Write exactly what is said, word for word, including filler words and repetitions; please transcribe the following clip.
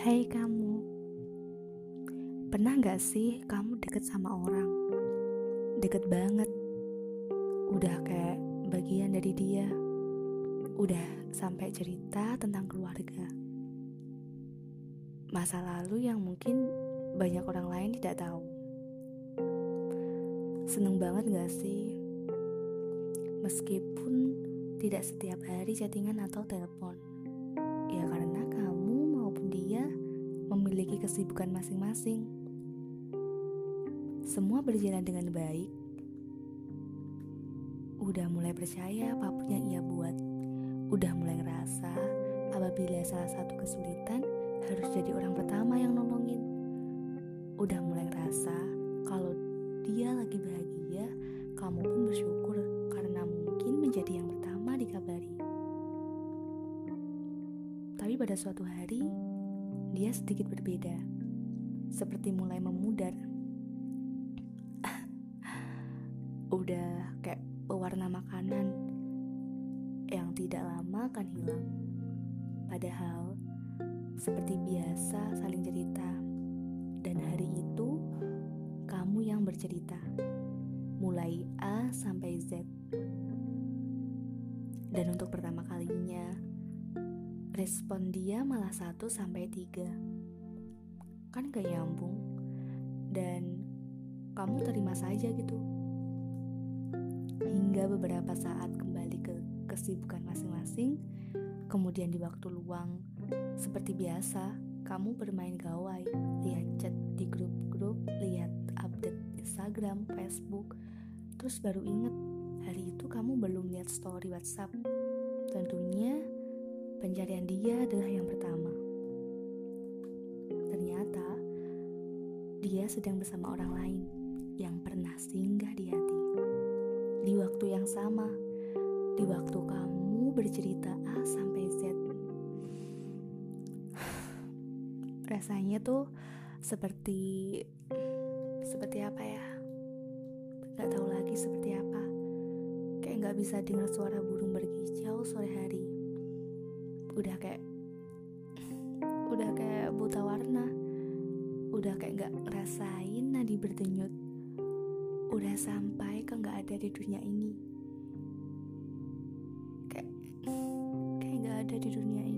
Hai kamu, pernah gak sih kamu deket sama orang? Deket banget, udah kayak bagian dari dia, udah sampai cerita tentang keluarga, masa lalu yang mungkin banyak orang lain tidak tahu. Seneng banget gak sih? Meskipun tidak setiap hari chattingan atau telepon, ya karena kamu maupun dia memiliki kesibukan masing-masing. Semua berjalan dengan baik. Udah mulai percaya apapun yang ia buat. Udah mulai ngerasa apabila salah satu kesulitan harus jadi orang pertama yang nolongin. Udah mulai ngerasa kalau dia lagi bahagia, kamu pun bersyukur karena mungkin menjadi yang pertama dikabari. Tapi pada suatu hari, dia sedikit berbeda, seperti mulai memudar. Udah kayak pewarna makanan yang tidak lama akan hilang. Padahal seperti biasa saling cerita. Dan hari itu kamu yang bercerita, mulai A sampai Z. Dan untuk pertama kalinya respon dia malah satu sampai tiga. Kan gak nyambung. Dan kamu terima saja gitu. Hingga beberapa saat kembali ke kesibukan masing-masing. Kemudian di waktu luang, seperti biasa, kamu bermain gawai, lihat chat di grup-grup, lihat update Instagram, Facebook. Terus baru inget, hari itu kamu belum lihat story WhatsApp. Tentunya pencarian dia adalah yang pertama. Ternyata dia sedang bersama orang lain yang pernah singgah di hati. Di waktu yang sama, di waktu kamu bercerita A sampai Z. Rasanya tuh seperti seperti apa ya? Gak tahu lagi seperti apa. Kayak gak bisa dengar suara burung berkicau sore hari. Udah kayak Udah kayak buta warna. Udah kayak gak ngerasain nadi berdenyut. Udah sampai ke gak ada di dunia ini. Kayak Kayak gak ada di dunia ini.